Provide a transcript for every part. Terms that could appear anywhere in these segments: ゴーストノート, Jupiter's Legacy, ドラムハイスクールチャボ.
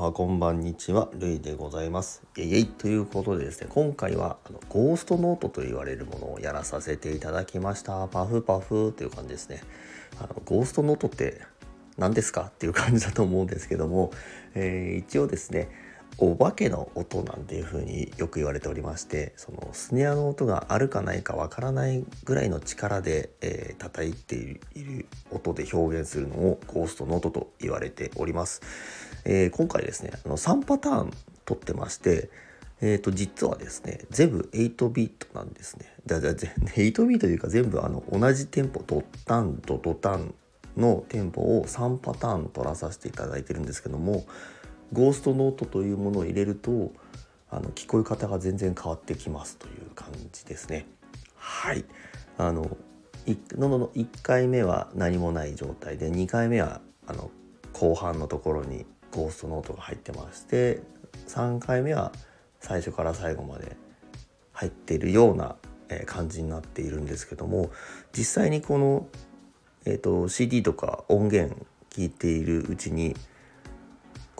はこんばんにちは、ルイでございます。ということでですね、今回はゴーストノートと言われるものをやらさせていただきました。パフパフという感じですね。ゴーストノートって何ですかっていう感じだと思うんですけども、一応ですね、お化けの音なんていう風によく言われておりまして、そのスネアの音があるかないかわからないぐらいの力で、叩いている音で表現するのをゴーストノートと言われております。今回ですね、3パターン撮ってまして、実はですね全部8ビートなんですね。8ビートというか全部同じテンポ、ドッタンドドタンのテンポを3パターン撮らさせていただいてるんですけども、ゴーストノートというものを入れると聞こえ方が全然変わってきますという感じですね。はい、1回目は何もない状態で、2回目は後半のところにゴーストノートが入ってまして、3回目は最初から最後まで入っているような感じになっているんですけども、実際にこの、CD とか音源聴いているうちに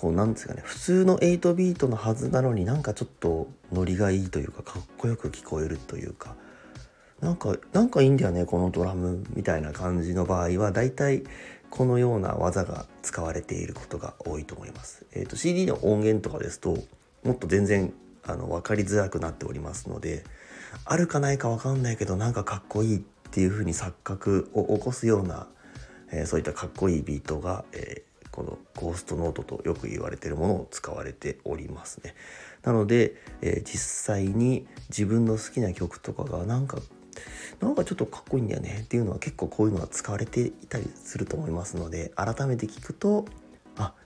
なんですかね、普通の8ビートのはずなのになんかちょっとノリがいいというか、かっこよく聞こえるというか、なんかいいんだよねこのドラムみたいな感じの場合は、だいたいこのような技が使われていることが多いと思います。CD の音源とかですともっと全然分かりづらくなっておりますので、あるかないか分かんないけどなんかかっこいいっていう風に錯覚を起こすような、そういったかっこいいビートが、このゴーストノートとよく言われているものを使われておりますね。なので、実際に自分の好きな曲とかがなんかちょっとかっこいいんだよねっていうのは、結構こういうのが使われていたりすると思いますので、改めて聞くと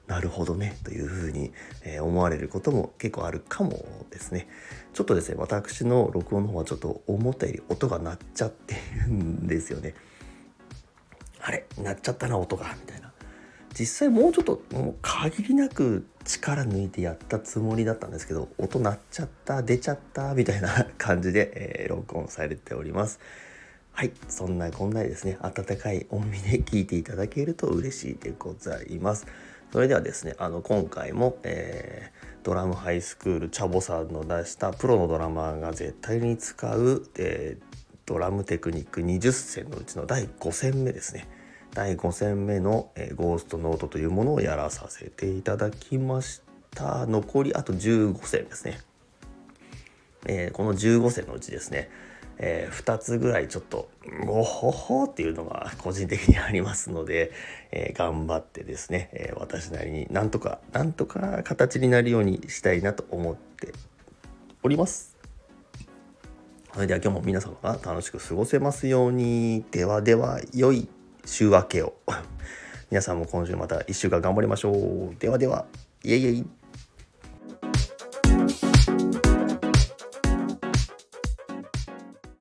なるほどねというふうに思われることも結構あるかもですね。ちょっとですね、私の録音の方はちょっと思ったより音が鳴っちゃってるんですよね。あれ鳴っちゃったな音がみたいな。実際もうちょっともう限りなく力抜いてやったつもりだったんですけど、音鳴っちゃった出ちゃったみたいな感じで、録音されております。はい、そんなこんなですね、温かい音味で聞いていただけると嬉しいでございます。それではですね、今回も、ドラムハイスクールチャボさんの出したプロのドラマーが絶対に使う、ドラムテクニック20選のうちの第5選目ですね。第5選目のゴーストノートというものをやらさせていただきました。残りあと15選ですね。この15選のうちですね、2つぐらいちょっとおほほっていうのが個人的にありますので、頑張ってですね、私なりになんとか形になるようにしたいなと思っております。それでは今日も皆様が楽しく過ごせますように。ではでは、良い週明けを皆さんも今週また1週間頑張りましょう。ではでは、イエイイエイ。